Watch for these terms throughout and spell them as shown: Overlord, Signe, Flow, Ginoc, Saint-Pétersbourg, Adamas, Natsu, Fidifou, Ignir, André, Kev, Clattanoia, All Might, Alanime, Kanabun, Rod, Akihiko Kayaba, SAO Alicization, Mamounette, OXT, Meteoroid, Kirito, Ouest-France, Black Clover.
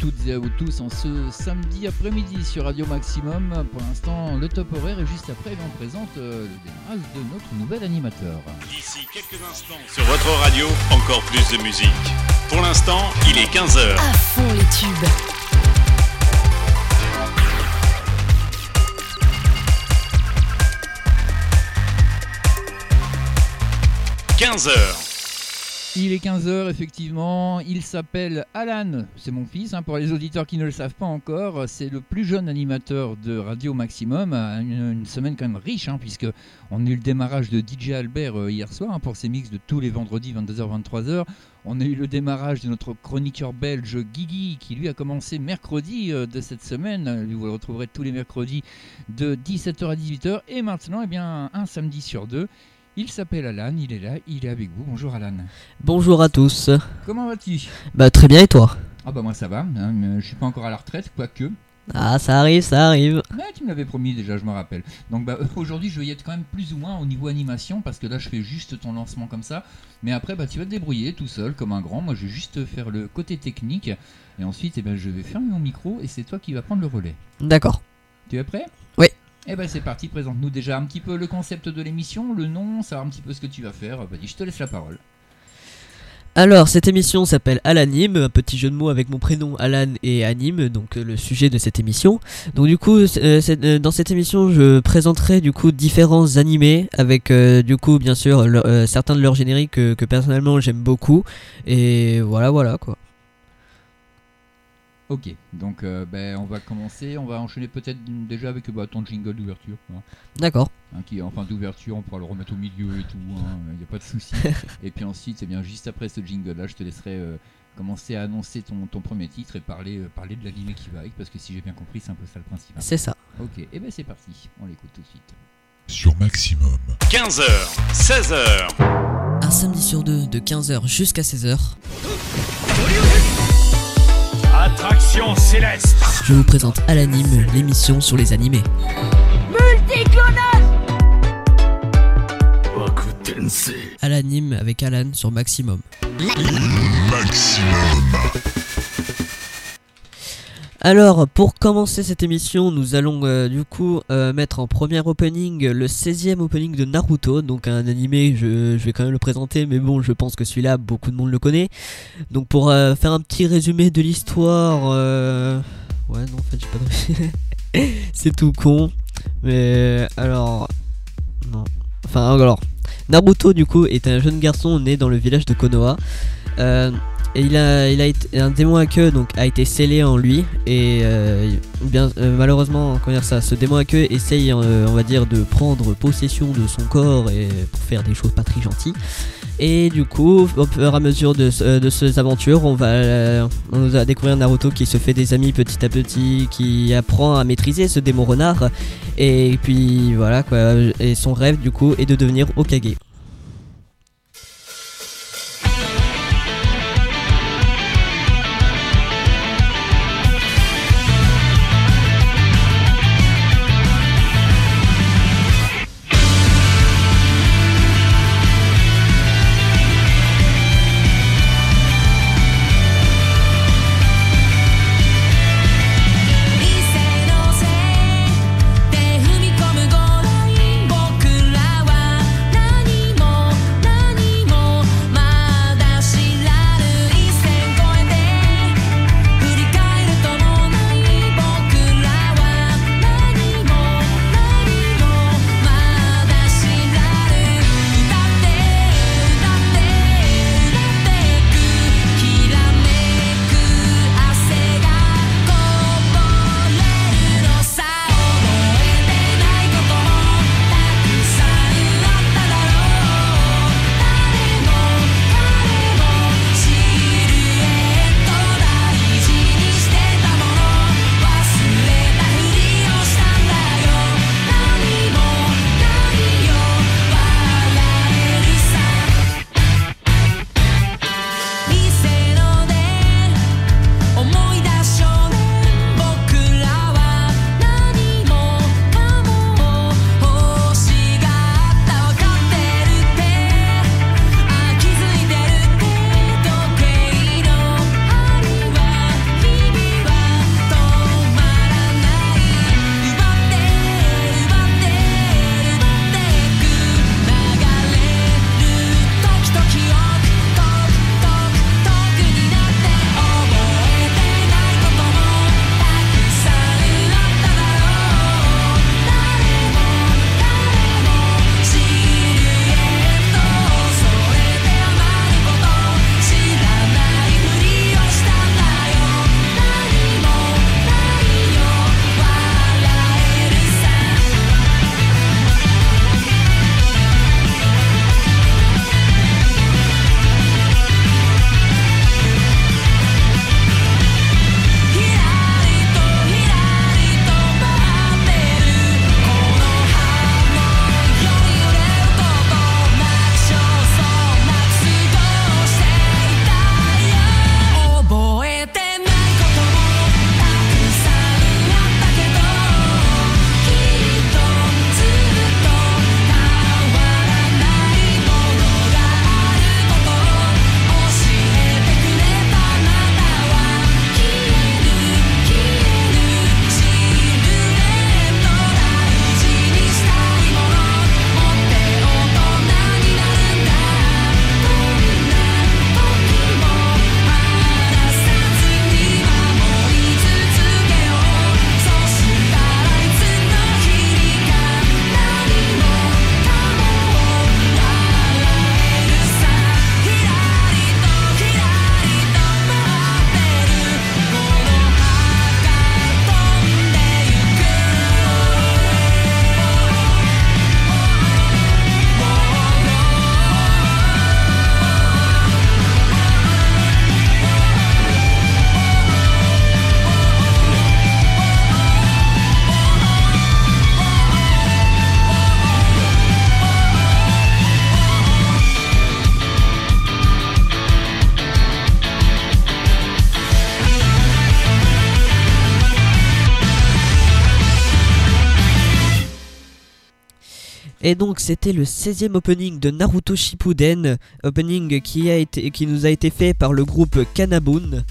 toutes et à vous tous en ce samedi après-midi sur Radio Maximum. Pour l'instant, le top horaire est juste après, on présente le démarrage de notre nouvel animateur. D'ici quelques instants, sur votre radio, encore plus de musique. Pour l'instant, il est 15h. À fond les tubes. Il est 15h effectivement, il s'appelle Alan, c'est mon fils, hein, pour les auditeurs qui ne le savent pas encore, c'est le plus jeune animateur de Radio Maximum, une semaine quand même riche, hein, puisque on a eu le démarrage de DJ Albert hier soir, hein, pour ses mix de tous les vendredis 22h-23h, on a eu le démarrage de notre chroniqueur belge Guigui, qui lui a commencé mercredi de cette semaine, vous le retrouverez tous les mercredis de 17h à 18h, et maintenant eh bien, un samedi sur deux. Il s'appelle Alan, il est là, il est avec vous. Bonjour Alan. Bonjour à tous. Comment vas-tu ? Bah très bien et toi ? Ah bah moi ça va, hein, mais je suis pas encore à la retraite, quoique. Ah ça arrive, ça arrive. Ouais, tu me l'avais promis déjà, je me rappelle. Donc bah aujourd'hui je vais y être quand même plus ou moins au niveau animation parce que là je fais juste ton lancement comme ça. Mais après bah tu vas te débrouiller tout seul comme un grand, moi je vais juste faire le côté technique. Et ensuite eh ben, je vais fermer mon micro et c'est toi qui vas prendre le relais. D'accord. Tu es prêt ? Oui. Eh ben c'est parti, présente-nous déjà un petit peu le concept de l'émission, le nom, savoir un petit peu ce que tu vas faire. Vas-y, je te laisse la parole. Alors, cette émission s'appelle Alanime, un petit jeu de mots avec mon prénom Alan et Anime, donc le sujet de cette émission. Donc du coup, dans cette émission, je présenterai du coup différents animés avec du coup bien sûr certains de leurs génériques que personnellement j'aime beaucoup. Et voilà quoi. Ok, donc on va commencer, on va enchaîner peut-être déjà avec ton jingle d'ouverture. Hein. D'accord. Hein, d'ouverture, on pourra le remettre au milieu et tout, il n'y a pas de souci. Et puis ensuite, c'est bien juste après ce jingle-là, je te laisserai commencer à annoncer ton premier titre et parler de l'anime qui va avec, parce que si j'ai bien compris, c'est un peu ça le principe. C'est ça. Ok, et c'est parti, on l'écoute tout de suite. Sur Maximum. 15h, 16h. Un samedi sur deux, de 15h jusqu'à 16h. Attraction céleste. Je vous présente Alanime, l'émission sur les animés. Multiclonage. Wakutensei. Alanime avec Alan sur Maximum. Maximum. Alors, pour commencer cette émission, nous allons mettre en premier opening le 16e opening de Naruto, donc un animé, je vais quand même le présenter, mais bon, je pense que celui-là, beaucoup de monde le connaît. Donc pour faire un petit résumé de l'histoire, ouais, non, en fait, j'ai pas de... C'est tout con, mais alors... Non. Enfin, alors, Naruto, du coup, est un jeune garçon né dans le village de Konoha. Et il a été, un démon à queue donc a été scellé en lui et malheureusement ce démon à queue essaye on va dire de prendre possession de son corps et pour faire des choses pas très gentilles et du coup au fur et à mesure de ces aventures on va découvrir Naruto qui se fait des amis petit à petit, qui apprend à maîtriser ce démon renard et puis voilà quoi, et son rêve du coup est de devenir Hokage. Et donc c'était le 16e opening de Naruto Shippuden, opening qui nous a été fait par le groupe Kanabun.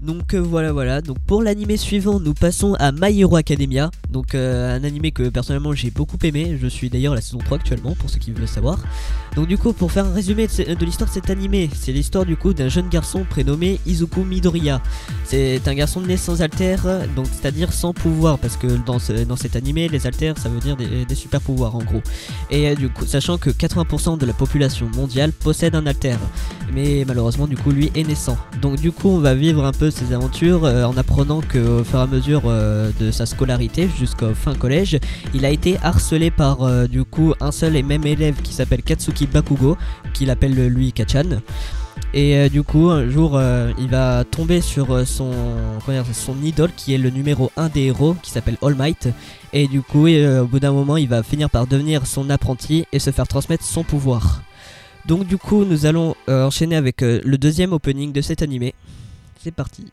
Donc voilà, donc pour l'anime suivant nous passons à My Hero Academia. Donc un anime que personnellement j'ai beaucoup aimé, je suis d'ailleurs à la saison 3 actuellement pour ceux qui veulent le savoir. Donc du coup pour faire un résumé de l'histoire de cet anime, c'est l'histoire du coup d'un jeune garçon prénommé Izuku Midoriya. C'est un garçon né sans altère, donc c'est-à-dire sans pouvoir, parce que dans cet anime les altères ça veut dire des super pouvoirs en gros. Et du coup sachant que 80% de la population mondiale possède un altère, mais malheureusement du coup lui est naissant. Donc du coup on va vivre un peu ses aventures en apprenant qu'au fur et à mesure de sa scolarité jusqu'au fin collège, il a été harcelé par du coup un seul et même élève qui s'appelle Katsuki Bakugo, qu'il appelle lui Kachan. Et du coup un jour il va tomber sur son idole qui est le numéro 1 des héros qui s'appelle All Might. Et du coup au bout d'un moment il va finir par devenir son apprenti et se faire transmettre son pouvoir. Donc du coup nous allons enchaîner avec le deuxième opening de cet animé. C'est parti.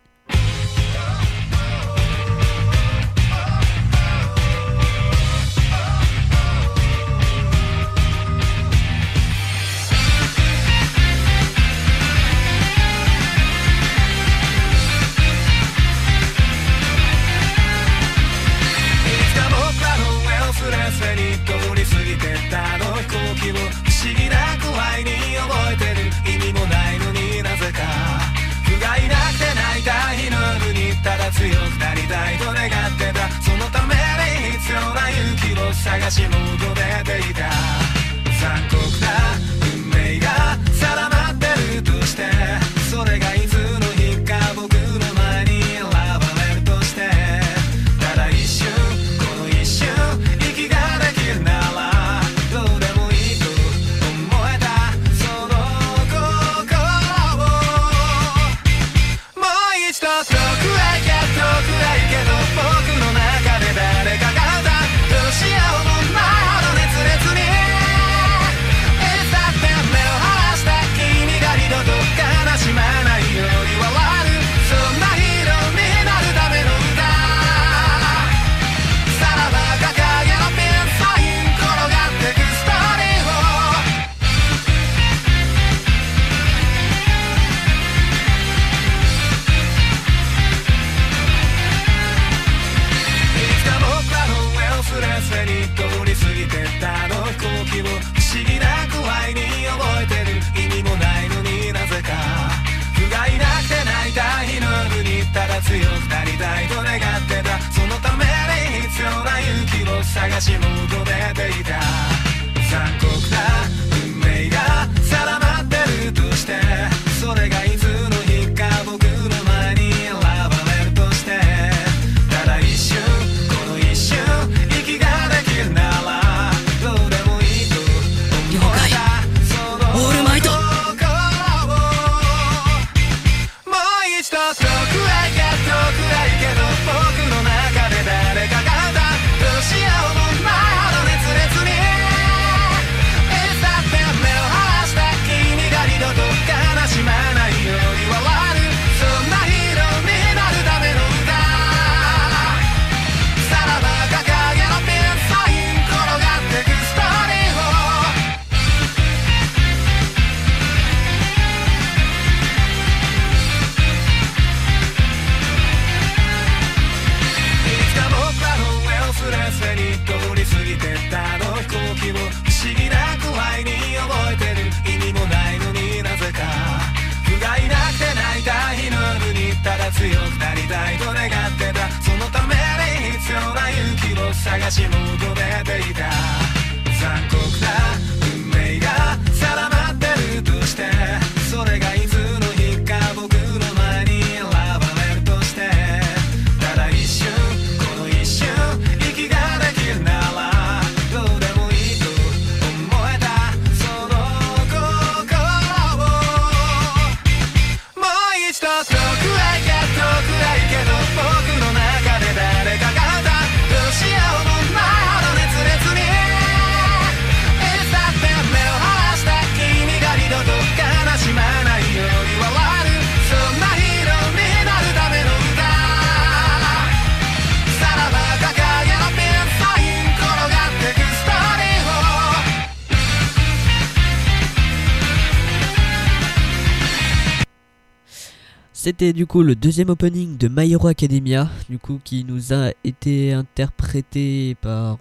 C'était du coup le deuxième opening de My Hero Academia, du coup qui nous a été interprété par...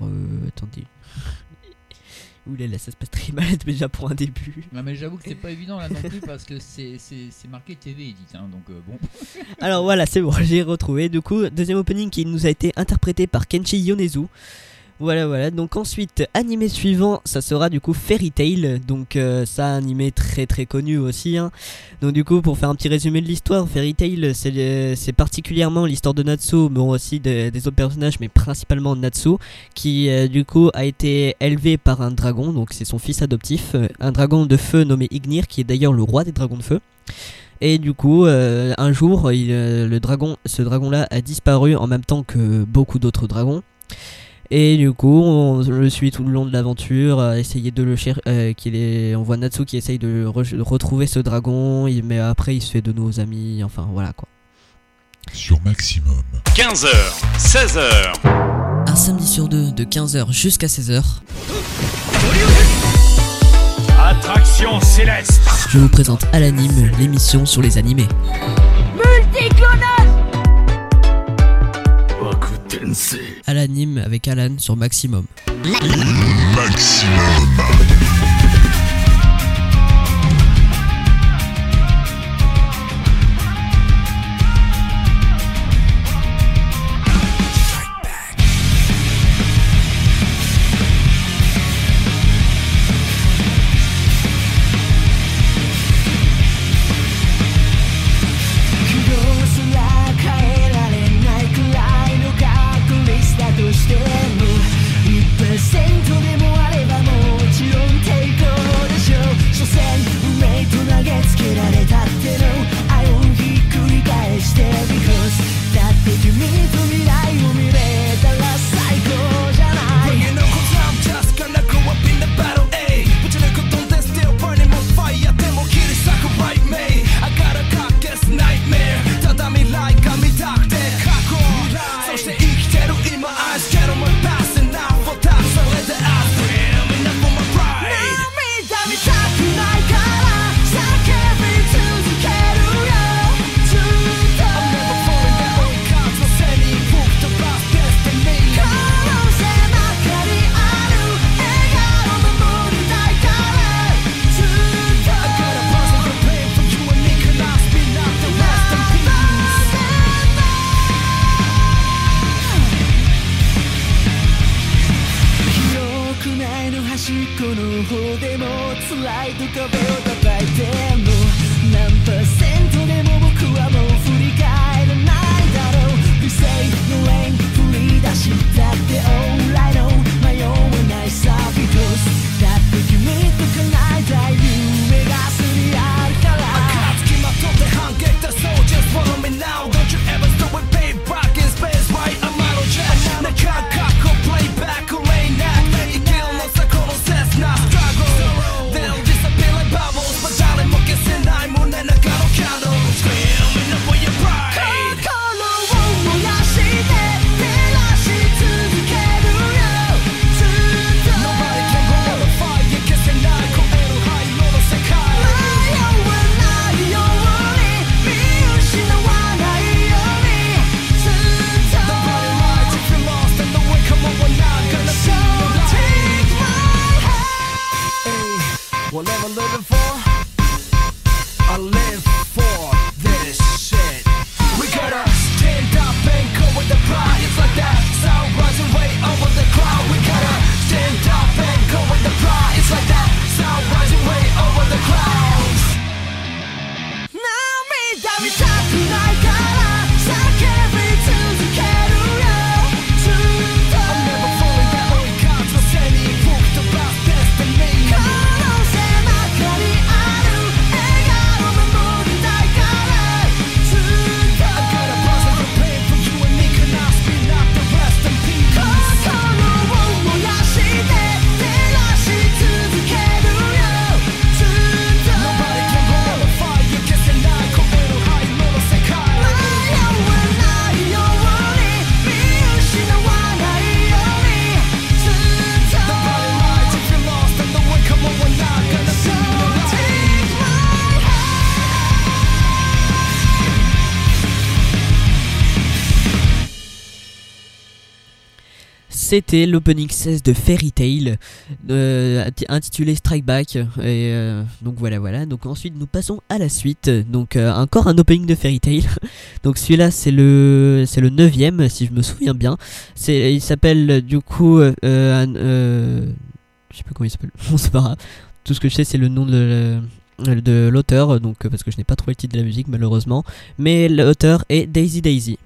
attendez... Oulala, ça se passe très mal déjà pour un début. Non mais j'avoue que c'est pas évident là non plus parce que c'est marqué TV Edit, hein, donc bon. Alors voilà, c'est bon, j'ai retrouvé. Du coup, deuxième opening qui nous a été interprété par Kenshi Yonezu. Voilà, donc ensuite, animé suivant, ça sera du coup Fairy Tail, donc ça, animé très très connu aussi, hein. Donc du coup, pour faire un petit résumé de l'histoire, Fairy Tail, c'est particulièrement l'histoire de Natsu, mais aussi des autres personnages, mais principalement Natsu, qui du coup a été élevé par un dragon, donc c'est son fils adoptif, un dragon de feu nommé Ignir, qui est d'ailleurs le roi des dragons de feu. Et du coup, un jour, ce dragon-là a disparu en même temps que beaucoup d'autres dragons. Et du coup, on le suit tout le long de l'aventure, essayer de le chercher. On voit Natsu qui essaye de retrouver ce dragon, mais après il se fait de nouveaux amis, enfin voilà quoi. Sur Maximum. 15h, 16h. Un samedi sur deux, de 15h jusqu'à 16h. Attraction céleste. Je vous présente Alanime, l'émission sur les animés. Multiclonage. Alanime avec Alan sur Maximum. Maximum. C'était l'opening 16 de Fairy Tail, intitulé Strike Back. Donc voilà. Donc ensuite nous passons à la suite. Donc encore un opening de Fairy Tail. Donc celui-là c'est le 9ème si je me souviens bien. Il s'appelle du coup, je sais plus comment il s'appelle. Bon c'est pas grave. Tout ce que je sais c'est le nom de l'auteur. Donc parce que je n'ai pas trouvé le titre de la musique malheureusement. Mais l'auteur est Daisy.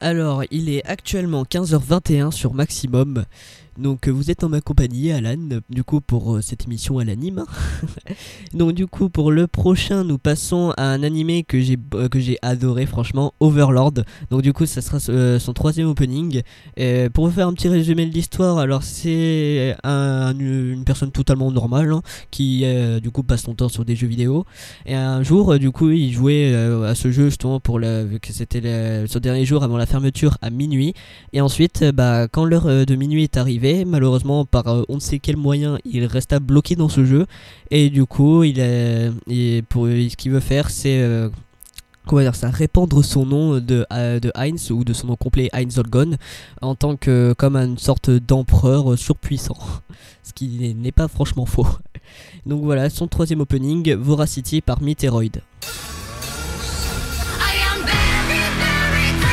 Alors, il est actuellement 15h21 sur Maximum, donc vous êtes en ma compagnie, Alan, du coup pour cette émission à l'anime. Donc du coup, pour le prochain, nous passons à un animé que j'ai adoré, franchement, Overlord. Donc du coup, ça sera son 3ème opening. Et pour vous faire un petit résumé de l'histoire, alors c'est une personne totalement normale, hein, qui du coup passe son temps sur des jeux vidéo. Et un jour, du coup, il jouait à ce jeu justement, vu que c'était son dernier jour avant la fermeture à minuit, et ensuite quand l'heure de minuit est arrivée, malheureusement par on ne sait quel moyen il resta bloqué dans ce jeu, et du coup ce qu'il veut faire c'est répandre son nom de Heinz, ou de son nom complet Heinz Olgon, en tant que comme une sorte d'empereur surpuissant, ce qui n'est pas franchement faux. Donc voilà son 3ème opening, Voracity par Meteoroid. I am very, very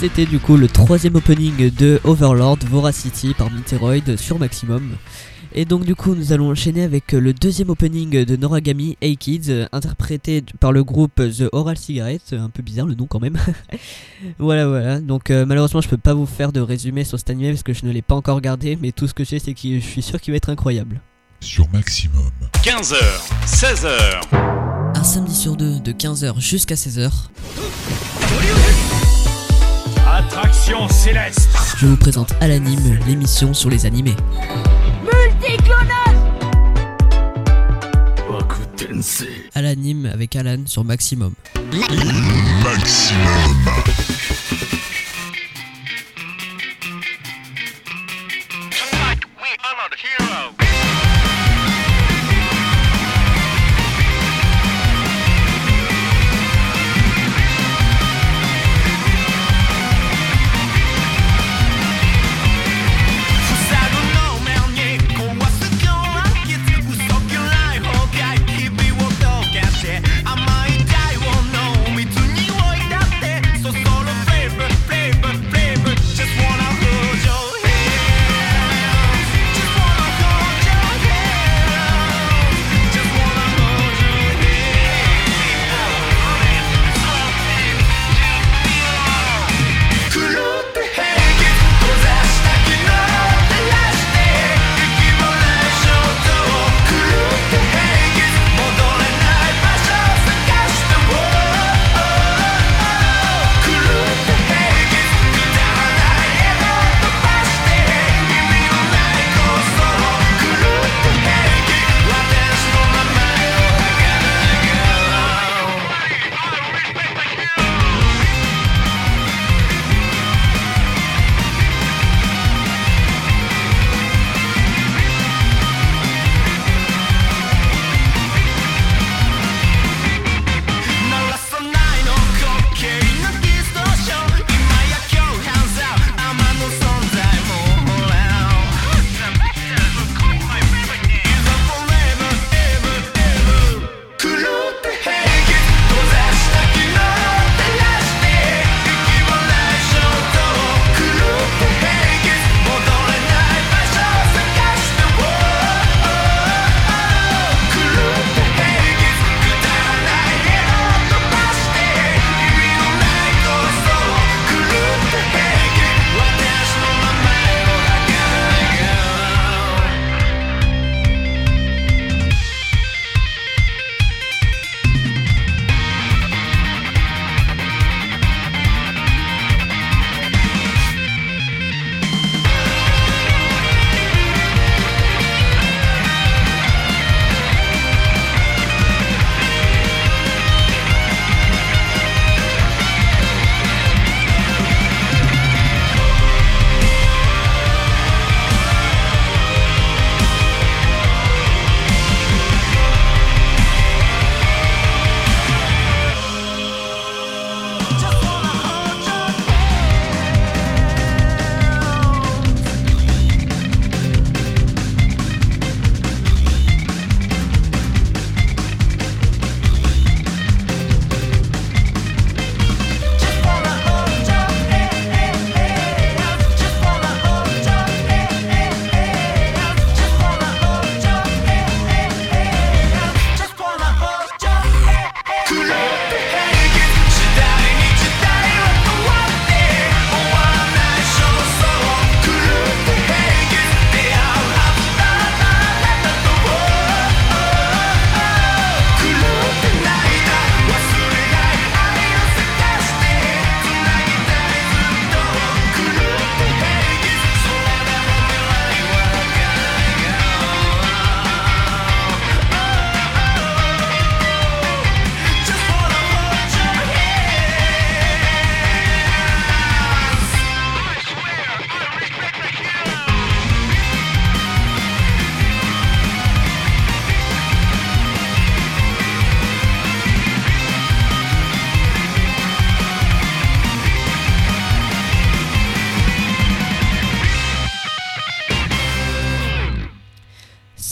C'était du coup le troisième opening de Overlord Voracity par Meteoroid sur Maximum. Et donc du coup nous allons enchaîner avec le deuxième opening de Noragami Hey Kids, interprété par le groupe The Oral Cigarettes, un peu bizarre le nom quand même. Voilà, donc malheureusement je peux pas vous faire de résumé sur cet anime parce que je ne l'ai pas encore regardé, mais tout ce que je sais c'est que je suis sûr qu'il va être incroyable. Sur Maximum 15h, 16h. Un samedi sur deux de 15h jusqu'à 16h. Attraction céleste. Je vous présente Alanime, l'émission sur les animés. Multiclonage. Alanime avec Alan sur Maximum.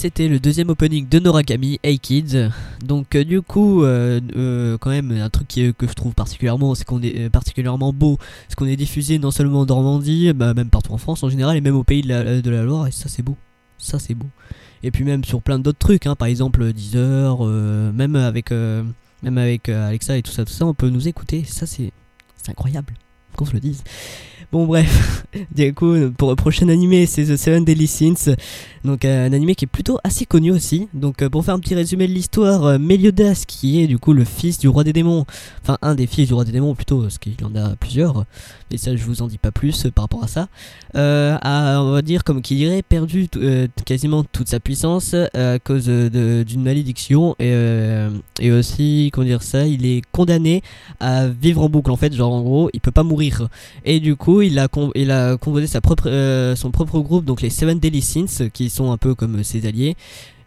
c'était le deuxième opening de Noragami, Hey Kids. Donc du coup, quand même un truc que je trouve particulièrement, c'est qu'on est particulièrement beau, c'est qu'on est diffusé non seulement en Normandie, bah, même partout en France en général, et même au pays de la Loire, et ça c'est beau, ça c'est beau. Et puis même sur plein d'autres trucs, hein, par exemple Deezer, même avec Alexa et tout ça, on peut nous écouter, ça c'est incroyable, qu'on se le dise. Bon bref, du coup pour le prochain animé c'est The Seven Deadly Sins, donc un animé qui est plutôt assez connu aussi. Donc pour faire un petit résumé de l'histoire, Meliodas qui est du coup le fils du roi des démons, enfin un des fils du roi des démons plutôt, parce qu'il y en a plusieurs, mais ça je vous en dis pas plus par rapport à ça, a, on va dire comme qui dirait, perdu quasiment toute sa puissance à cause d'une malédiction, et aussi, comment dire ça, il est condamné à vivre en boucle en fait, genre en gros il peut pas mourir, et du coup il a composé son propre groupe, donc les Seven Deadly Sins, qui sont un peu comme ses alliés,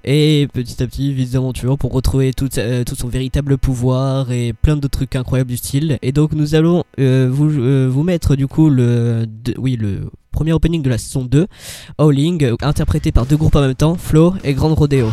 et petit à petit vise d'aventure pour retrouver tout son véritable pouvoir et plein de trucs incroyables du style. Et donc nous allons vous mettre du coup le premier opening de la saison 2, Howling, interprété par deux groupes en même temps, Flow et Granrodeo.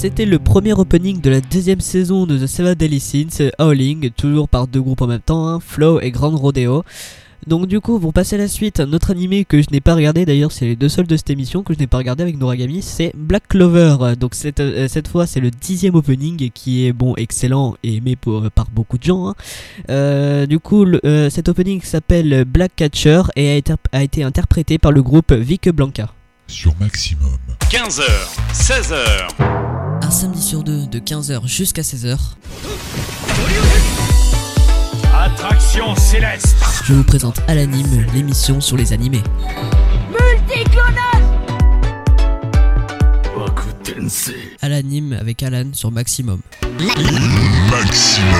C'était le premier opening de la deuxième saison de The Seven Deadly Sins, Howling, toujours par deux groupes en même temps, hein, Flow et Granrodeo. Donc du coup, pour passer à la suite, un autre animé que je n'ai pas regardé, d'ailleurs c'est les deux seuls de cette émission que je n'ai pas regardé avec Noragami, c'est Black Clover. Donc cette fois c'est le 10e opening qui est bon, excellent et aimé par beaucoup de gens. Hein. Du coup, cet opening s'appelle Black Catcher et a été interprété par le groupe Vic Blanca. Sur Maximum. 15h, 16h. Un samedi sur deux de 15h jusqu'à 16h. Attraction céleste. Je vous présente Alanime, l'émission sur les animés. Multiclonage. Bakutensei. Alanime avec Alan sur Maximum. Maximum.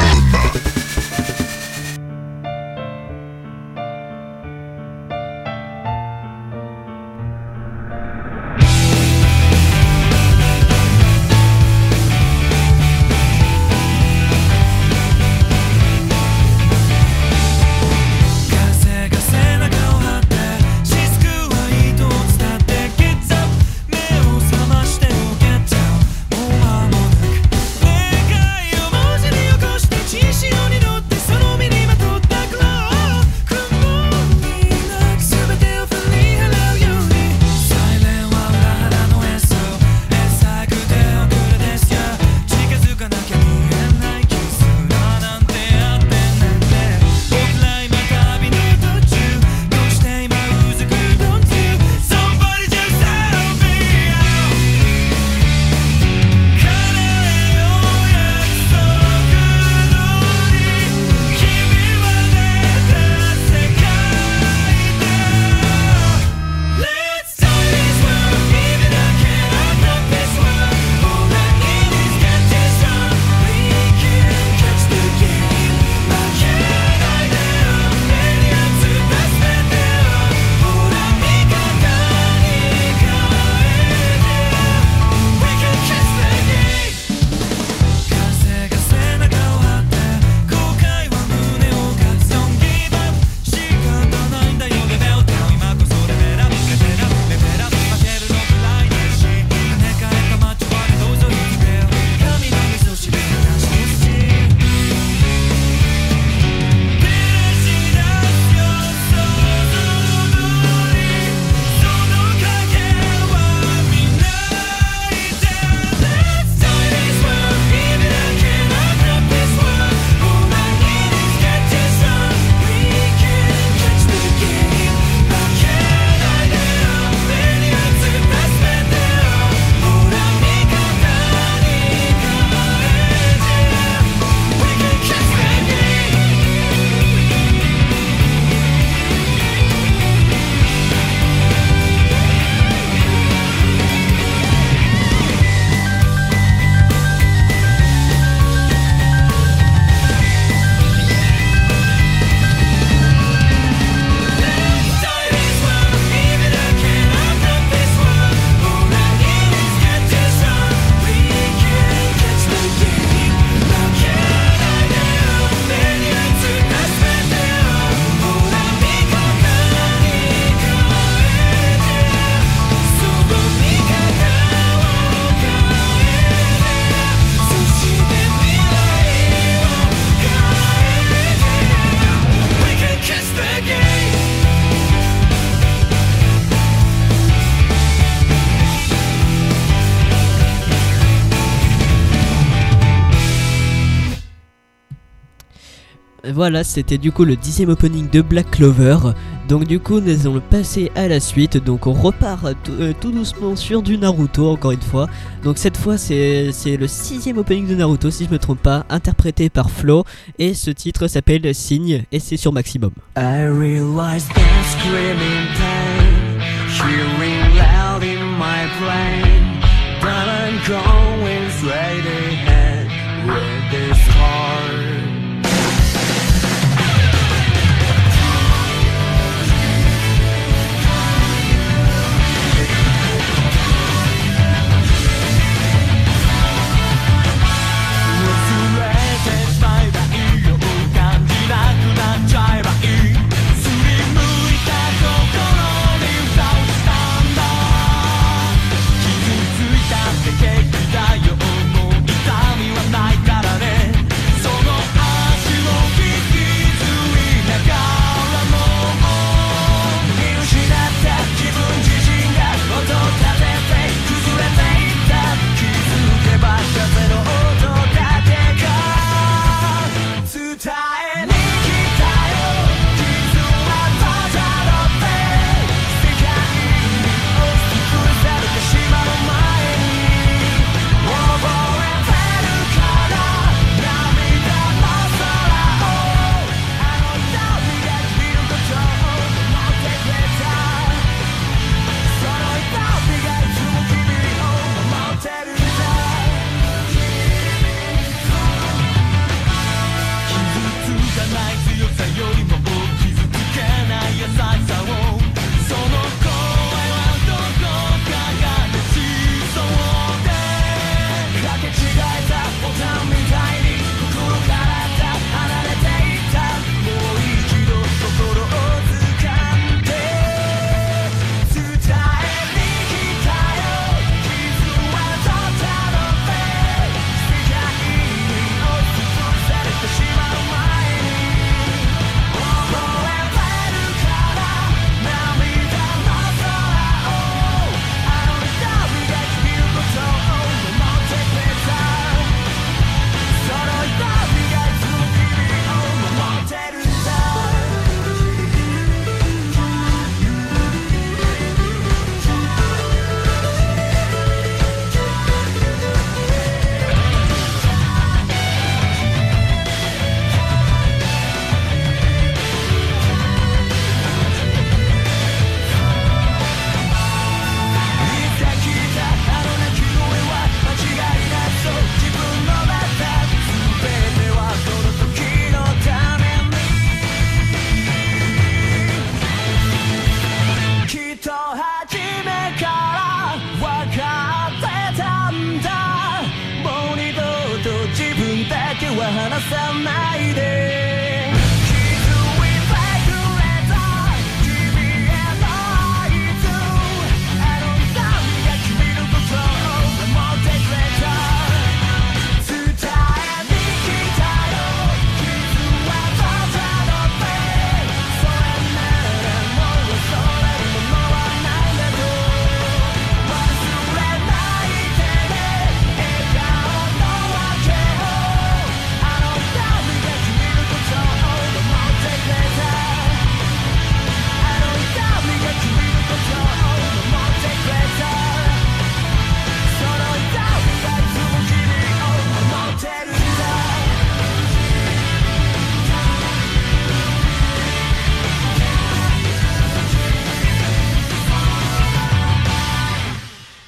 Voilà, c'était du coup le 10e opening de Black Clover. Donc du coup, nous allons passer à la suite. Donc on repart tout doucement sur du Naruto, encore une fois. Donc cette fois, c'est le 6e opening de Naruto, si je me trompe pas, interprété par Flow. Et ce titre s'appelle Signe, et c'est sur Maximum. I realize that screaming pain, hearing loud in my brain, but I'm going straight ahead with this heart. Drive, I eat, 振り向いた心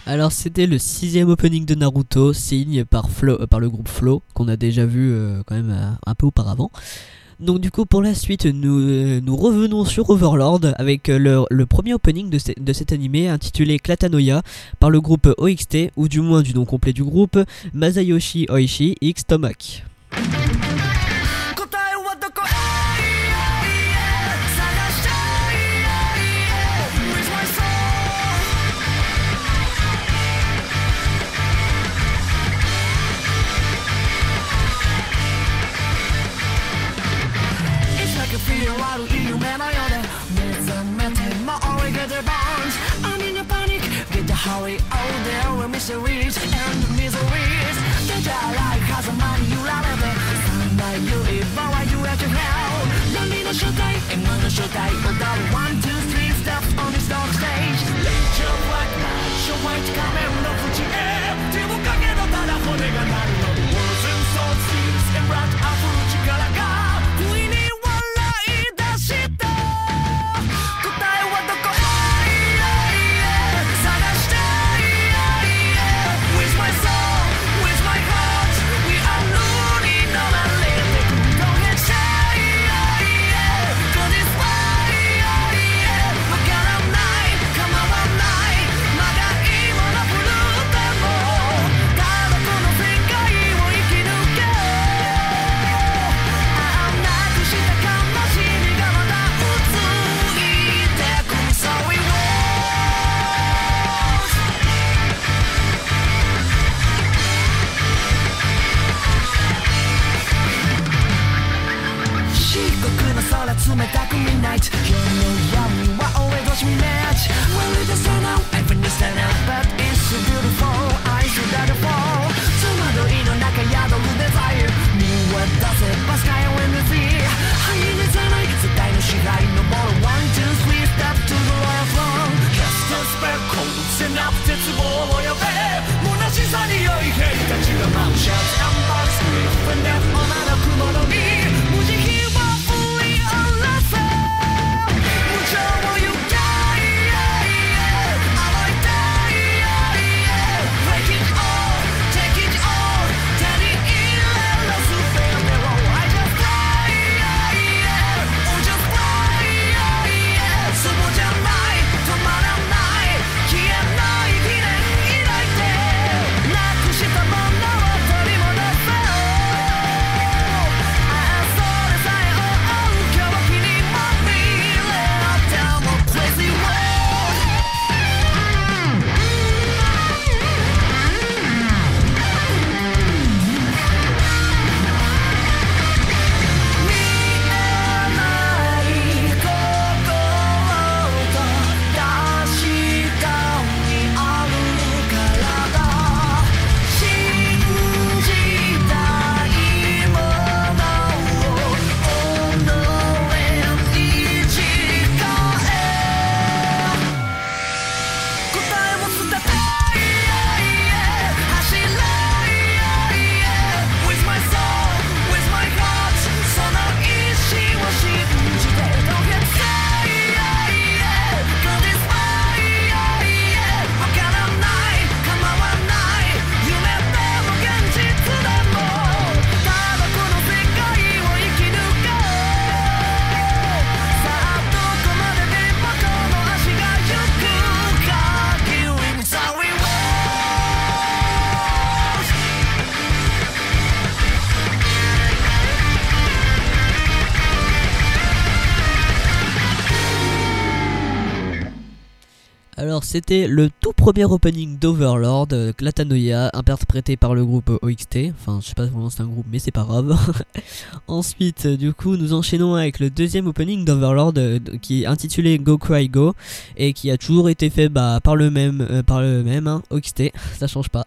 Alors c'était le 6ème opening de Naruto, signe par, par le groupe Flow, qu'on a déjà vu quand même un peu auparavant. Donc du coup pour la suite nous revenons sur Overlord avec le premier opening de cet animé intitulé Clattanoia par le groupe OXT, ou du moins du nom complet du groupe, Masayoshi Oishi X Tomac. Hurry out there with mysteries and miseries. Don't you like how some money you love it? Someday you even while you at your hell. Don't be no showtime, ain't no showtime. Without 1, 2, 3 steps on this dark stage. Let your white light, show white coming no fuji air. Tibu kage no tada hone ga naru no. Words and thoughts, dreams and bright afro chikara ga. Alors c'était le tout premier opening d'Overlord, Clattanoia, interprété par le groupe OXT, enfin je sais pas vraiment si c'est un groupe mais c'est pas grave. Ensuite du coup nous enchaînons avec le deuxième opening d'Overlord qui est intitulé Go Cry Go et qui a toujours été fait par le même hein, OXT, ça change pas.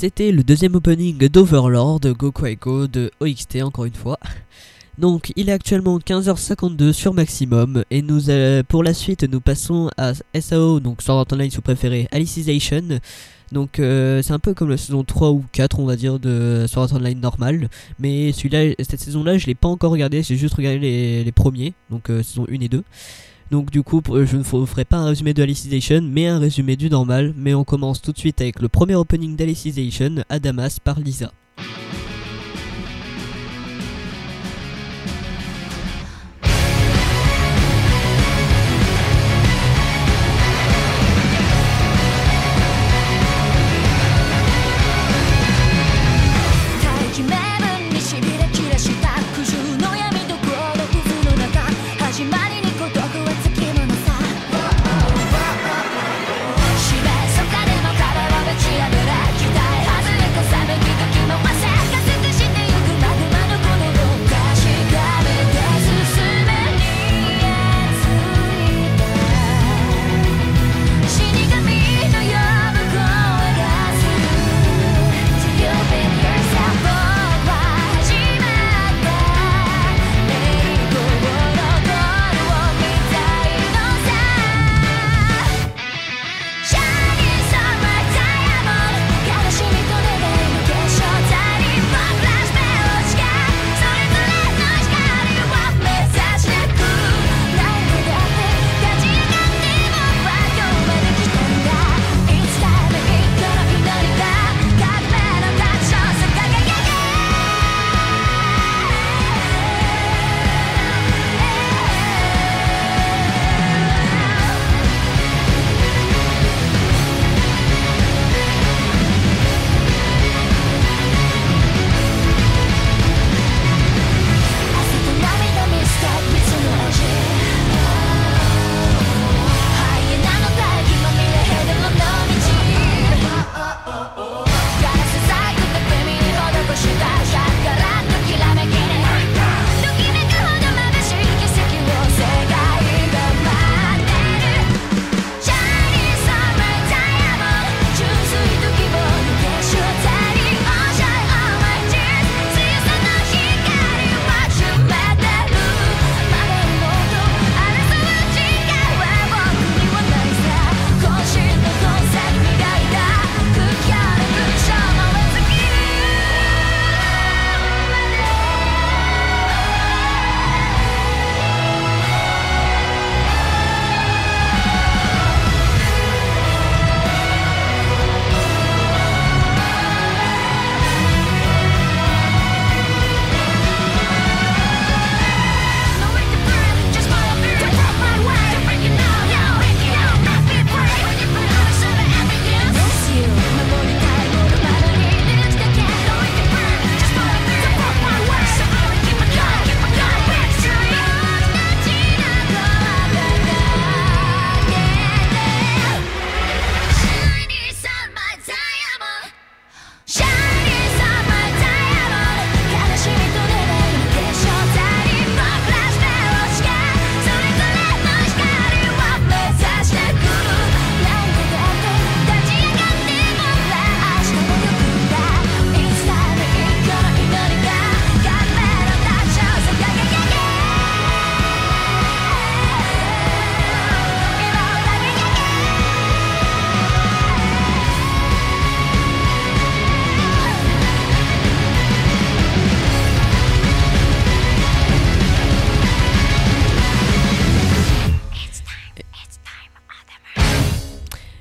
C'était le deuxième opening d'Overlord, Go Kwaiko de OXT encore une fois. Donc il est actuellement 15h52 sur Maximum et nous pour la suite nous passons à SAO, donc Sword Art Online si vous préférez, Alicization. Donc c'est un peu comme la saison 3 ou 4 on va dire de Sword Art Online normal. Mais celui-là, cette saison-là je l'ai pas encore regardé, j'ai juste regardé les premiers, donc saison 1 et 2. Donc du coup je ne vous ferai pas un résumé de Alicization mais un résumé du normal. Mais on commence tout de suite avec le premier opening d'Alicization, Adamas par Lisa.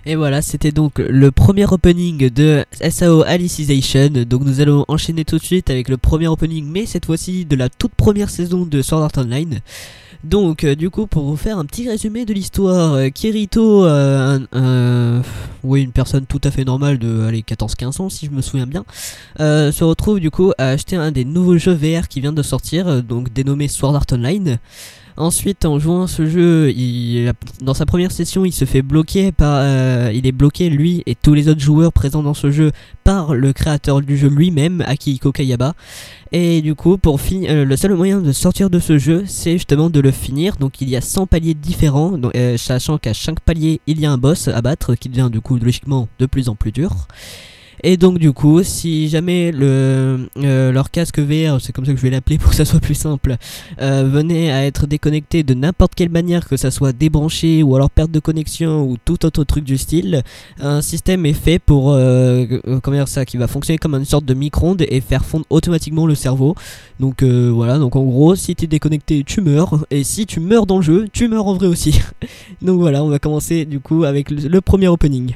Et voilà, c'était donc le premier opening de SAO Alicization. Donc nous allons enchaîner tout de suite avec le premier opening, mais cette fois-ci de la toute première saison de Sword Art Online. Donc du coup, pour vous faire un petit résumé de l'histoire, Kirito, une personne tout à fait normale de 14-15 ans si je me souviens bien, se retrouve du coup à acheter un des nouveaux jeux VR qui vient de sortir, donc dénommé Sword Art Online. Ensuite, en jouant ce jeu, dans sa première session, il se fait bloquer par, il est bloqué lui et tous les autres joueurs présents dans ce jeu par le créateur du jeu lui-même, Akihiko Kayaba. Et du coup, le seul moyen de sortir de ce jeu, c'est justement de le finir. Donc, il y a 100 paliers différents, donc, sachant qu'à chaque palier, il y a un boss à battre qui devient du coup logiquement de plus en plus dur. Et donc du coup, si jamais leur casque VR, c'est comme ça que je vais l'appeler pour que ça soit plus simple, venait à être déconnecté de n'importe quelle manière, que ça soit débranché ou alors perte de connexion ou tout autre truc du style, un système est fait pour qui va fonctionner comme une sorte de micro-ondes et faire fondre automatiquement le cerveau. Donc voilà, donc en gros, si t'es déconnecté, tu meurs, et si tu meurs dans le jeu, tu meurs en vrai aussi. Donc voilà, on va commencer du coup avec le premier opening.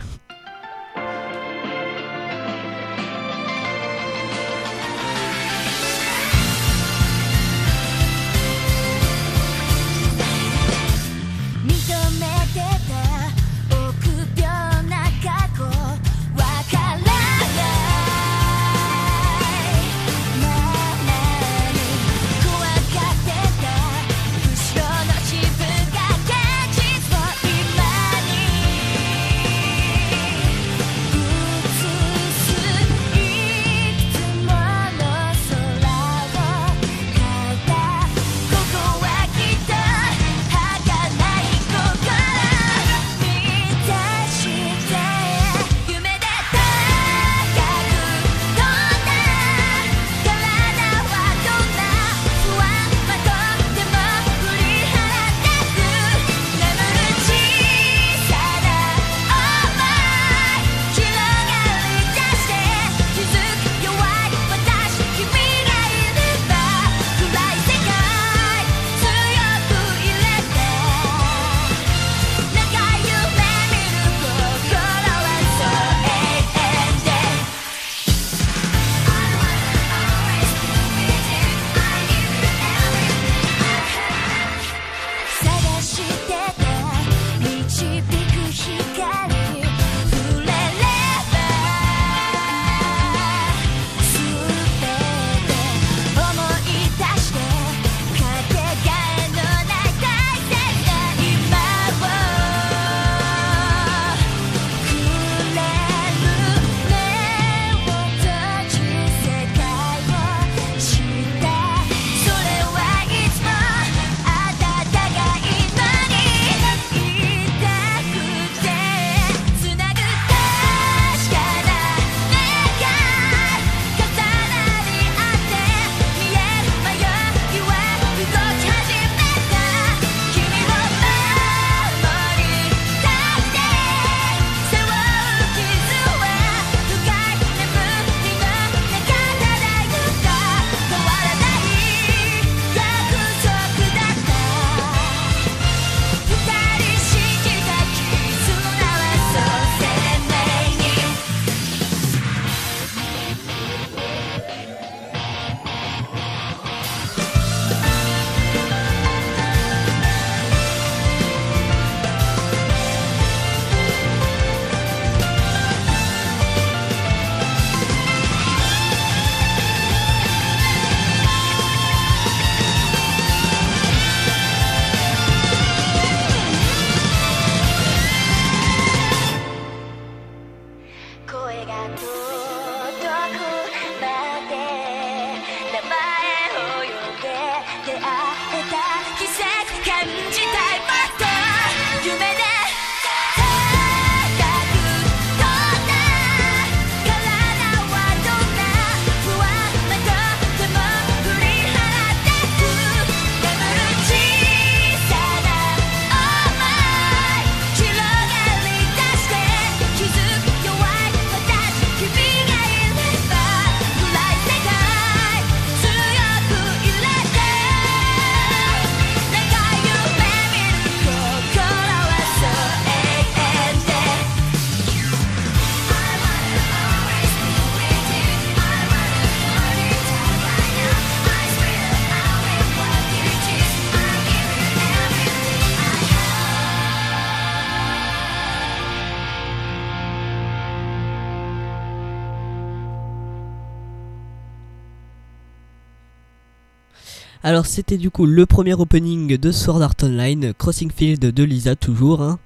Alors c'était du coup le premier opening de Sword Art Online, Crossing Field de Lisa toujours, hein,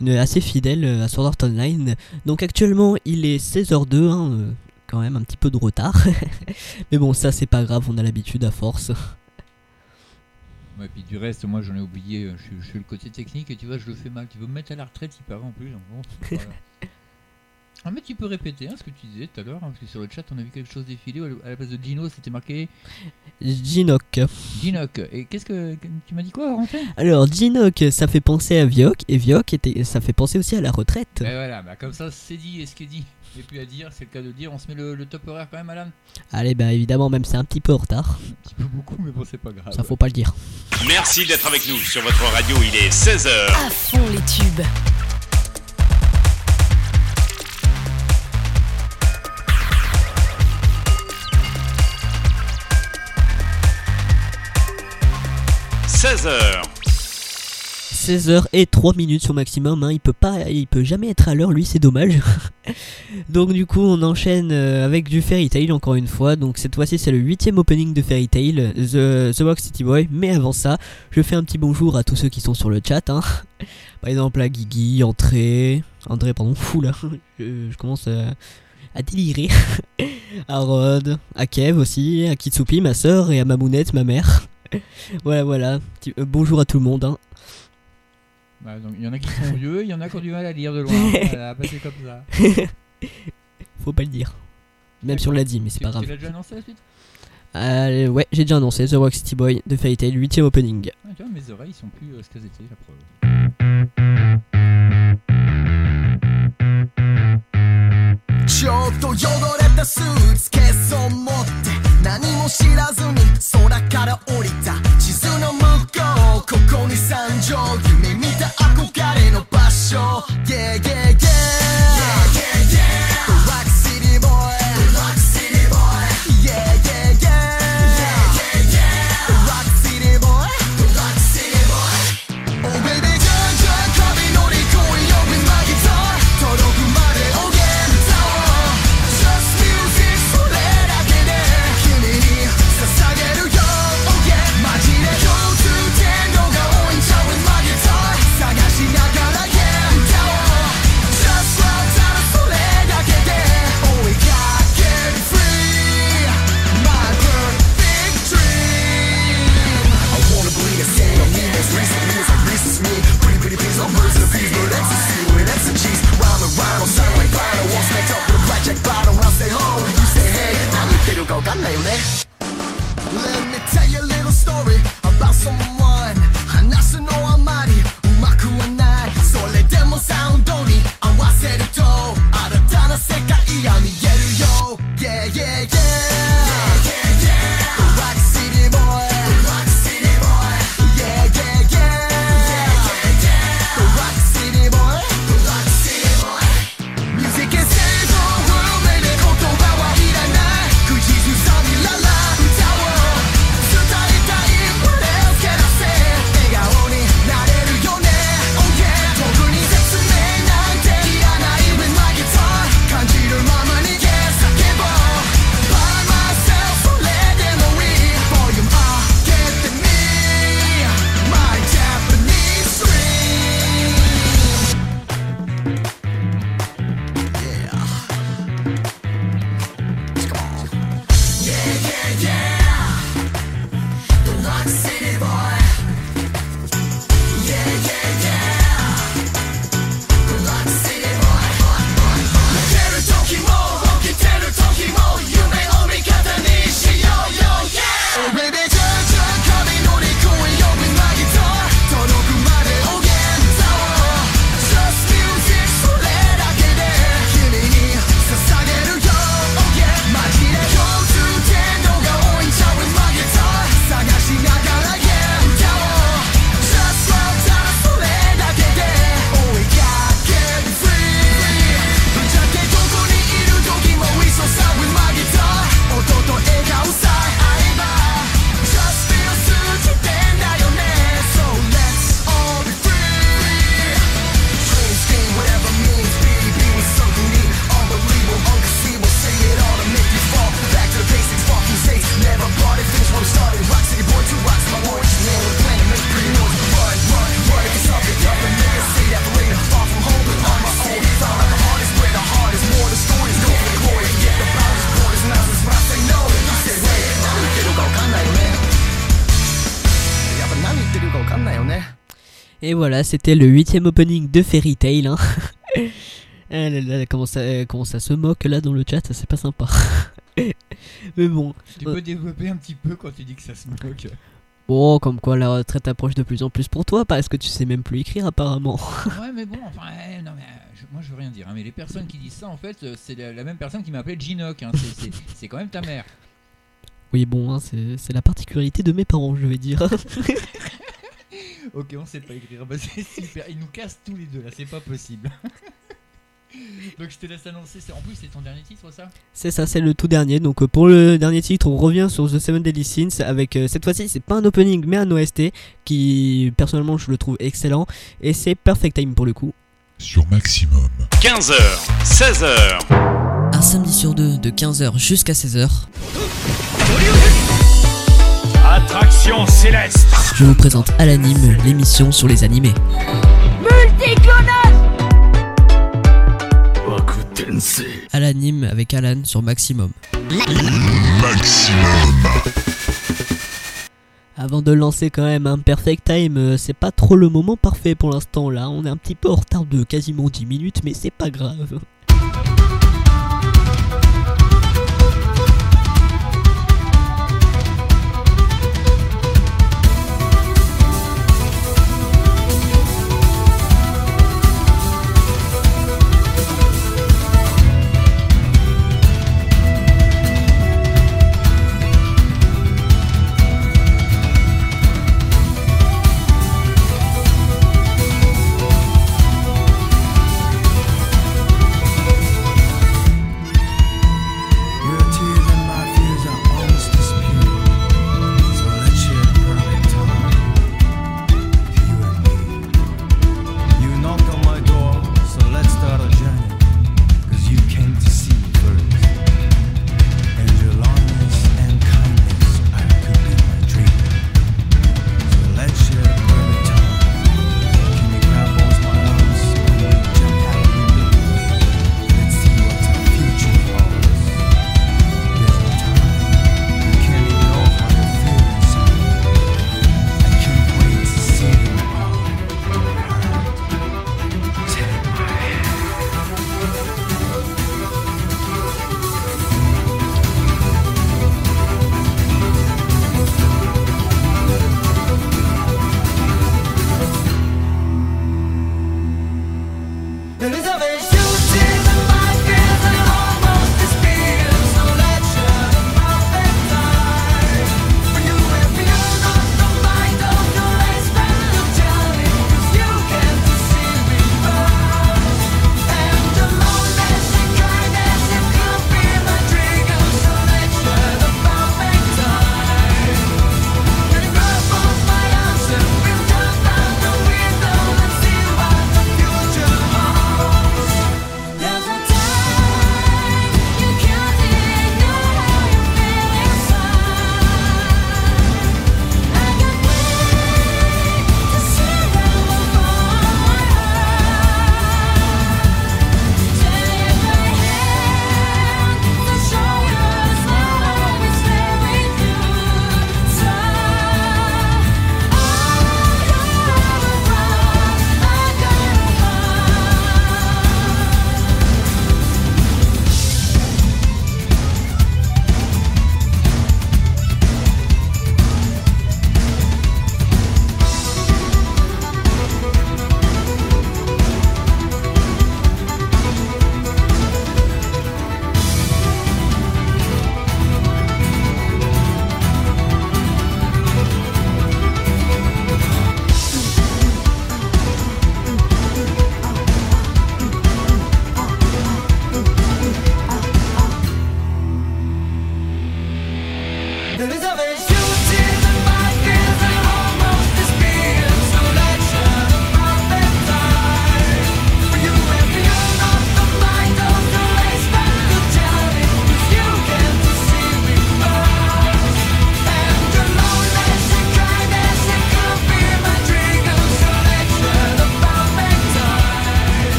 une assez fidèle à Sword Art Online. Donc actuellement il est 16h02, hein, quand même un petit peu de retard, mais bon ça c'est pas grave, on a l'habitude à force. Ouais, puis du reste, moi j'en ai oublié, je suis le côté technique et tu vois, je le fais mal. Tu veux me mettre à la retraite, il paraît en plus. Bon, voilà. Ah, mais tu peux répéter hein, ce que tu disais tout à l'heure, hein, parce que sur le chat on a vu quelque chose défiler, à la place de Gino c'était marqué Ginoc. Ginoc, et qu'est-ce que tu m'as dit quoi Rantin ? Alors Ginoc ça fait penser à Vioc, et Vioc ça fait penser aussi à la retraite. Et voilà, bah, comme ça c'est dit, et ce qui est dit, j'ai plus à dire, c'est le cas de dire, on se met le top horaire quand même Alan. Allez bah évidemment, même c'est un petit peu en retard. Un petit peu beaucoup, mais bon c'est pas grave. Ça faut pas le dire. Merci d'être avec nous sur votre radio, il est 16h. À fond les tubes. h 16h et 3 minutes au maximum, hein. il peut jamais être à l'heure lui, c'est dommage. Donc du coup on enchaîne avec du Fairy Tail encore une fois. Donc cette fois-ci c'est le 8ème opening de Fairy Tail, The Rock City Boy. Mais avant ça je fais un petit bonjour à tous ceux qui sont sur le chat, hein. Par exemple à Guigui, André pardon, fou là, je commence à délirer, à Rod, à Kev aussi, à Kitsupi ma soeur et à Mamounette ma mère. Voilà, bonjour à tout le monde. Hein. Bah, donc, il y en a qui sont vieux, il y en a qui ont du mal à lire de loin. Voilà, passer comme ça. Faut pas le dire. Même d'accord. Si on l'a dit, mais c'est pas grave. Tu l'as déjà annoncé la suite ? Ouais, j'ai déjà annoncé The Rock City Boy de Fairy Tail, 8ème opening. Ah, tu vois, mes oreilles sont plus ce qu'elles étaient, la preuve. 何も知らずに空から降りた地図の向こうここに山頂夢見た憧れの場所 Yeah yeah yeah Yeah yeah yeah Black City Boy Black City Boy Yeah yeah yeah Yeah yeah yeah Black City Boy Black City Boy Oh baby girl girl 壁乗り越え呼び曲げた届くまで Oh yeah Tower Just music それだけで Oh yeah, my Et voilà, c'était le 8ème opening de Fairy Tail. Hein. Comment ça se moque là dans le chat, ça, c'est pas sympa. Mais bon. Tu peux développer un petit peu quand tu dis que ça se moque. Bon, comme quoi la retraite approche de plus en plus pour toi, parce que tu sais même plus écrire apparemment. Ouais, mais bon, enfin, non, mais moi je veux rien dire, hein, mais les personnes qui disent ça en fait, c'est la même personne qui m'appelait Ginoc, hein, c'est quand même ta mère. Oui, bon, hein, c'est la particularité de mes parents, je vais dire. Ok, on sait pas écrire, bah, c'est super, ils nous cassent tous les deux là, c'est pas possible. Donc je te laisse annoncer, en plus c'est ton dernier titre ça ? C'est ça, c'est le tout dernier, donc pour le dernier titre on revient sur The Seven Deadly Sins avec, cette fois-ci c'est pas un opening mais un OST qui personnellement je le trouve excellent et c'est Perfect Time pour le coup. Sur Maximum 15h, 16h. Un samedi sur deux de 15h jusqu'à 16h. Attraction céleste. Je vous présente Alanime, l'émission sur les animés. Multiclonage. Alanime avec Alan sur Maximum. Avant de lancer quand même un Perfect Time, c'est pas trop le moment parfait pour l'instant là. On est un petit peu en retard de quasiment 10 minutes, mais c'est pas grave.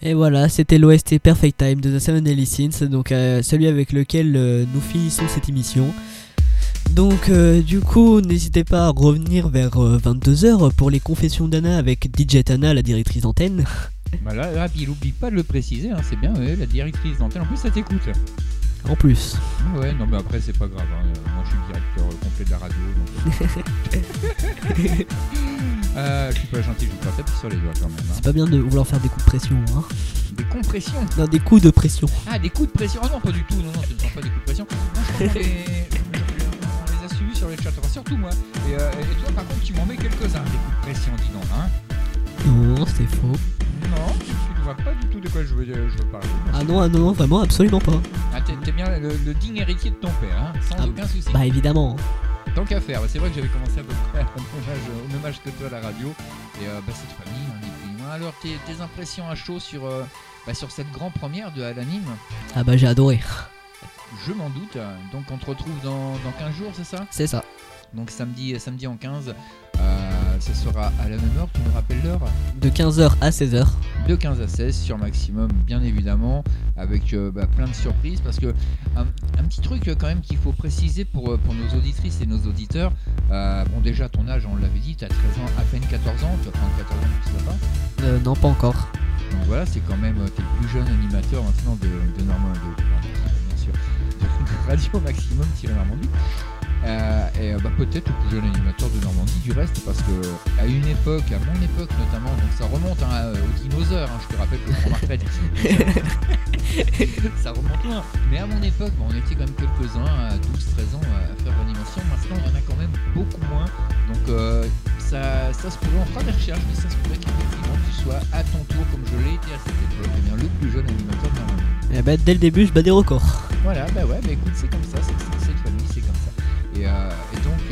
Et voilà, c'était l'OST Perfect Time de The Seven Deadly Sins, donc celui avec lequel nous finissons cette émission. Donc du coup, n'hésitez pas à revenir vers 22h pour les confessions d'Anna avec DJ Tana, la directrice d'antenne. Voilà, bah il oublie pas de le préciser, hein, c'est bien, la directrice d'antenne, en plus ça t'écoute. En plus. Ouais, non mais après c'est pas grave, hein, moi je suis directeur complet de la radio. Donc... je suis pas gentil, je vous tape sur les doigts quand même. Hein. C'est pas bien de vouloir faire des coups de pression, hein. Des compressions. Non, des coups de pression. Ah, des coups de pression. Ah non, pas du tout, non, je ne sens pas des coups de pression. Non, je crois qu'on les a suivis sur les chats, enfin, surtout moi. Et toi par contre, tu m'en mets quelques-uns, des coups de pression, dis donc, hein. Non, c'est faux. Non, tu ne vois pas du tout de quoi je veux parler. Ah non, ah non, vraiment, absolument pas. Ah, t'es bien le digne héritier de ton père, hein, sans aucun souci. Bah évidemment. Tant qu'à faire, c'est vrai que j'avais commencé à peu près au même âge que toi à la radio. Et bah cette famille, hein, alors tes impressions à chaud sur cette grande première de Alanime. Ah bah j'ai adoré. Je m'en doute, donc on te retrouve dans 15 jours, c'est ça ? C'est ça. Donc samedi en 15, ça sera à la même heure, tu me rappelles l'heure ? De 15h à 16h. De 15 à 16 sur Maximum, bien évidemment, avec plein de surprises, parce que un petit truc quand même qu'il faut préciser pour nos auditrices et nos auditeurs, bon déjà ton âge on l'avait dit, t'as 13 ans, à peine 14 ans, tu vas prendre 14 ans, tu sais pas ? Non, pas encore. Donc voilà, c'est quand même, t'es le plus jeune animateur maintenant de Normand, bien sûr, de Radio Maximum Normandie. Et peut-être le plus jeune animateur de Normandie du reste, parce que à une époque, à mon époque notamment, donc ça remonte hein, aux dinosaures, hein, je te rappelle que pour ma retraite ça remonte loin, mais à mon époque on était quand même quelques-uns à 12-13 ans à faire l'animation, maintenant il y en a quand même beaucoup moins, donc ça se pourrait, on fera des recherches, mais ça se pourrait qu'effectivement tu sois à ton tour comme je l'ai été à cette époque, et bien le plus jeune animateur de Normandie. Et bah dès le début je bats des records. Voilà, bah ouais, bah écoute c'est comme ça, c'est cette famille, c'est comme ça. Et donc,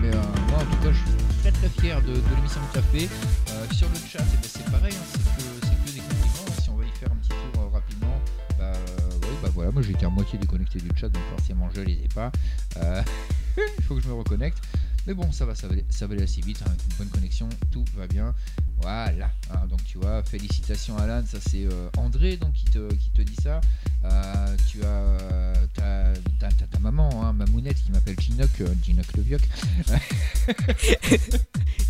moi en tout cas je suis très très fier de l'émission que tu as fait. Sur le chat c'est pareil, hein, c'est que des compliments, si on va y faire un petit tour rapidement, voilà, moi j'étais à moitié déconnecté du chat, donc forcément je les ai pas, il faut que je me reconnecte. Mais bon, ça va aller assez vite, hein, avec une bonne connexion, tout va bien. Voilà, hein, donc tu vois, félicitations Alan, ça c'est André donc qui te dit ça. Tu as ta maman, hein, Mamounette qui m'appelle Ginoc le vieux.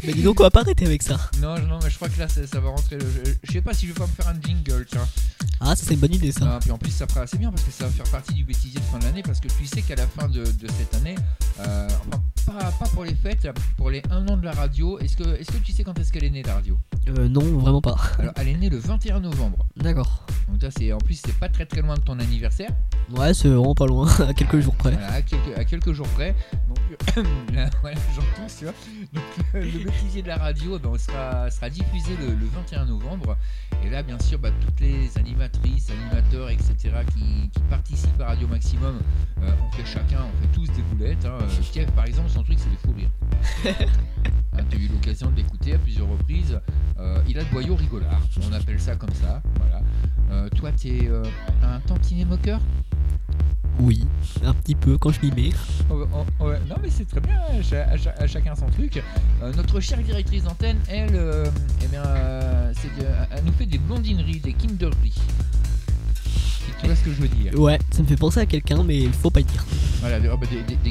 Mais dis donc, on va pas arrêter avec ça. Non, mais je crois que là ça va rentrer. Je sais pas si je vais pas me faire un jingle, tiens. Ah, ça c'est une bonne idée ça. Ah, puis en plus ça fera assez bien parce que ça va faire partie du bêtisier de fin de l'année, parce que tu sais qu'à la fin de cette année, pas pour les fêtes, pour les 1 an de la radio, est-ce que tu sais quand est-ce qu'elle est née la radio ? Non, vraiment pas. Alors elle est née le 21 novembre. D'accord. Donc là, en plus c'est pas très très loin de ton anniversaire. Ouais, c'est vraiment pas loin, à quelques jours près. Voilà, à quelques jours près. Donc voilà, j'entends tu vois. Donc le bêtisier de la radio, ben, sera diffusé le 21 novembre. Et là bien sûr, toutes les animatrices, animateurs, etc. qui participent à Radio Maximum, on fait tous des boulettes. Hein. Kiev par exemple, son truc c'est des fous rires. Hein, tu as eu l'occasion de l'écouter à plusieurs reprises. Il a le boyau rigolard, on appelle ça comme ça. Voilà. Toi t'es un tantinet moqueur ? Oui, un petit peu quand je m'y mets. Non mais c'est très bien, à chacun son truc. Notre chère directrice d'antenne, elle, elle nous fait des blondineries, des kinderies. Tu vois ce que je veux dire? Ouais, ça me fait penser à quelqu'un, mais il faut pas le dire. Voilà, des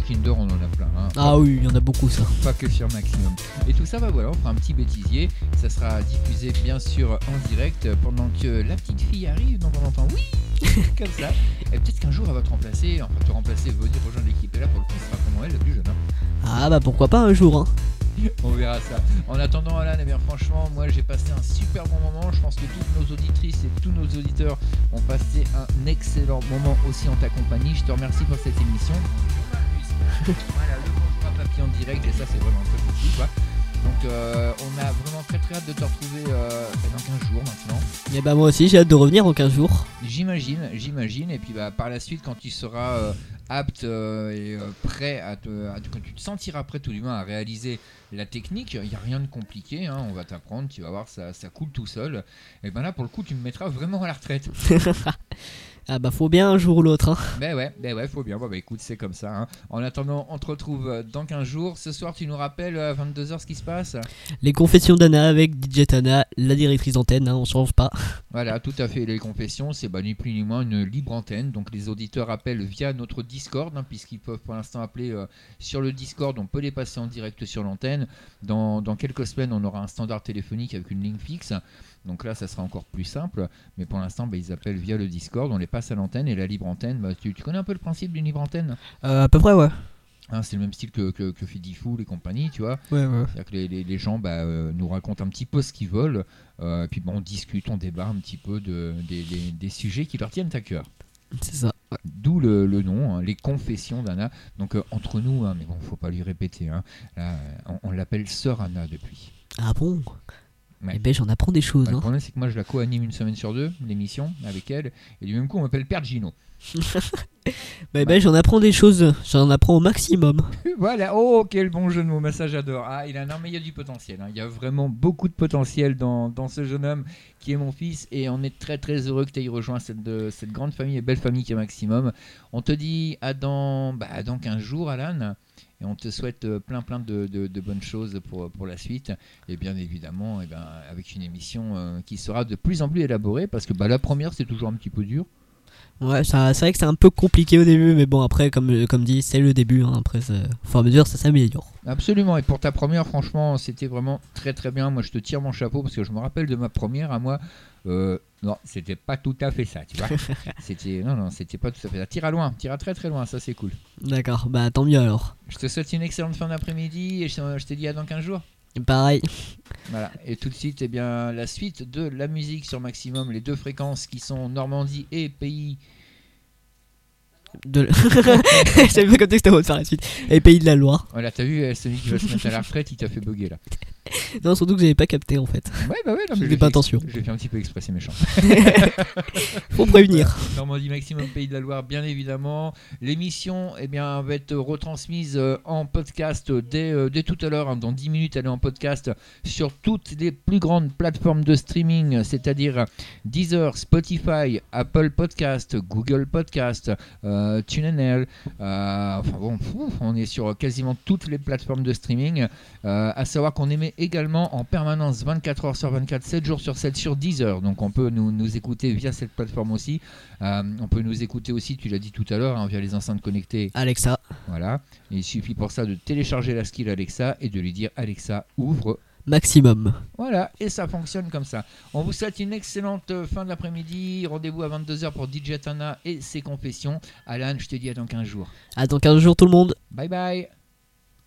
Kinder, on en a plein. Hein. Ah oui, il y en a beaucoup, ça. Pas que sur Maximum. Et tout ça, on fera un petit bêtisier. Ça sera diffusé, bien sûr, en direct pendant que la petite fille arrive. Donc on entend oui, comme ça. Et peut-être qu'un jour, elle va te remplacer. Enfin, te remplacer, venir rejoindre l'équipe. Et là, pour le coup, ce sera comment elle, la plus jeune. Hein. Ah bah pourquoi pas un jour, hein. On verra ça. En attendant, Alan, eh bien, franchement, moi j'ai passé un super bon moment. Je pense que toutes nos auditrices et tous nos auditeurs ont passé un excellent moment aussi en ta compagnie. Je te remercie pour cette émission. Voilà, le bonjour à papy en direct, et ça c'est vraiment très cool, quoi. Donc on a vraiment très très hâte de te retrouver dans 15 jours maintenant. Et bah moi aussi j'ai hâte de revenir en 15 jours. J'imagine. Et puis par la suite quand tu seras apte et prêt quand tu te sentiras prêt tout du moins à réaliser la technique, il n'y a rien de compliqué, hein, on va t'apprendre, tu vas voir ça coule tout seul. Et ben là pour le coup tu me mettras vraiment à la retraite. Ah bah faut bien un jour ou l'autre hein. Ben ouais faut bien, bah écoute c'est comme ça hein. En attendant on te retrouve dans 15 jours. Ce soir tu nous rappelles à 22h ce qui se passe. Les confessions d'Anna avec DJ Tana, la directrice d'antenne hein, on change pas. Voilà tout à fait, les confessions c'est bah, ni plus ni moins une libre antenne. Donc les auditeurs appellent via notre Discord hein, puisqu'ils peuvent pour l'instant appeler sur le Discord. On peut les passer en direct sur l'antenne. Dans quelques semaines on aura un standard téléphonique avec une ligne fixe. Donc là ça sera encore plus simple. Mais pour l'instant bah, ils appellent via le Discord. On les passe à l'antenne et la libre antenne, bah, tu connais un peu le principe d'une libre antenne ? À peu près, ouais. Hein, c'est le même style que Fidifou et compagnie, tu vois. Ouais. C'est-à-dire que les gens bah, nous racontent un petit peu ce qu'ils veulent, et puis bah, on discute, on débat un petit peu des sujets qui leur tiennent à cœur. C'est ça. D'où le nom, hein, les confessions d'Anna. Donc entre nous, hein, mais bon, faut pas lui répéter. Hein, là, on l'appelle Sœur Anna depuis. Ah bon ? Ouais. Et ben j'en apprends des choses. Le problème, c'est que moi, je la co-anime une semaine sur deux, l'émission, avec elle. Et du même coup, on m'appelle Père Gino. Ben, j'en apprends des choses. J'en apprends au maximum. Voilà. Oh, quel bon jeu de mots. Ça, j'adore. Ah, il y a du potentiel. Hein. Il y a vraiment beaucoup de potentiel dans ce jeune homme qui est mon fils. Et on est très, très heureux que tu aies rejoint cette grande famille et belle famille qui est Maximum. On te dit à dans 15 jours, Alan. Et on te souhaite plein de bonnes choses pour la suite. Et bien évidemment, et ben, avec une émission qui sera de plus en plus élaborée. Parce que bah, la première, c'est toujours un petit peu dur. Ouais, c'est vrai que c'est un peu compliqué au début. Mais bon, après, comme dit, c'est le début. Hein, après, au fur et à mesure, ça s'améliore. Absolument. Et pour ta première, franchement, c'était vraiment très très bien. Moi, je te tire mon chapeau parce que je me rappelle de ma première à moi. Non, c'était pas tout à fait ça, tu vois. C'était pas tout à fait ça. Tire à très très loin, ça c'est cool. D'accord, bah tant mieux alors. Je te souhaite une excellente fin d'après-midi et je te dis à dans 15 jours. Pareil. Voilà, et tout de suite, eh bien, la suite de la musique sur Maximum, les deux fréquences qui sont Normandie et Pays. J'avais pas compté que c'était bon de faire la suite. Et Pays de la Loire. Voilà, t'as vu, celui qui va se mettre à la retraite, il t'a fait bugger là. Non, surtout que j'avais pas capté en fait. Ouais, bah ouais, non, mais j'ai pas attention. J'ai fait un petit peu exprès, c'est méchant. Faut prévenir. Normandie Maximum, Pays de la Loire, bien évidemment. L'émission, eh bien, va être retransmise en podcast dès tout à l'heure. Hein, dans 10 minutes, elle est en podcast sur toutes les plus grandes plateformes de streaming, c'est-à-dire Deezer, Spotify, Apple Podcast, Google Podcast, TuneIn. Enfin bon, on est sur quasiment toutes les plateformes de streaming. À savoir qu'on émet également en permanence 24h sur 24, 7 jours sur 7 sur 10 heures. Donc on peut nous écouter via cette plateforme aussi. On peut nous écouter aussi, tu l'as dit tout à l'heure, hein, via les enceintes connectées. Alexa. Voilà. Il suffit pour ça de télécharger la skill Alexa et de lui dire Alexa, ouvre Maximum. Voilà, et ça fonctionne comme ça. On vous souhaite une excellente fin de l'après-midi. Rendez-vous à 22h pour DJ Tana et ses confessions. Alan, je te dis à dans 15 jours. À dans 15 jours tout le monde. Bye bye.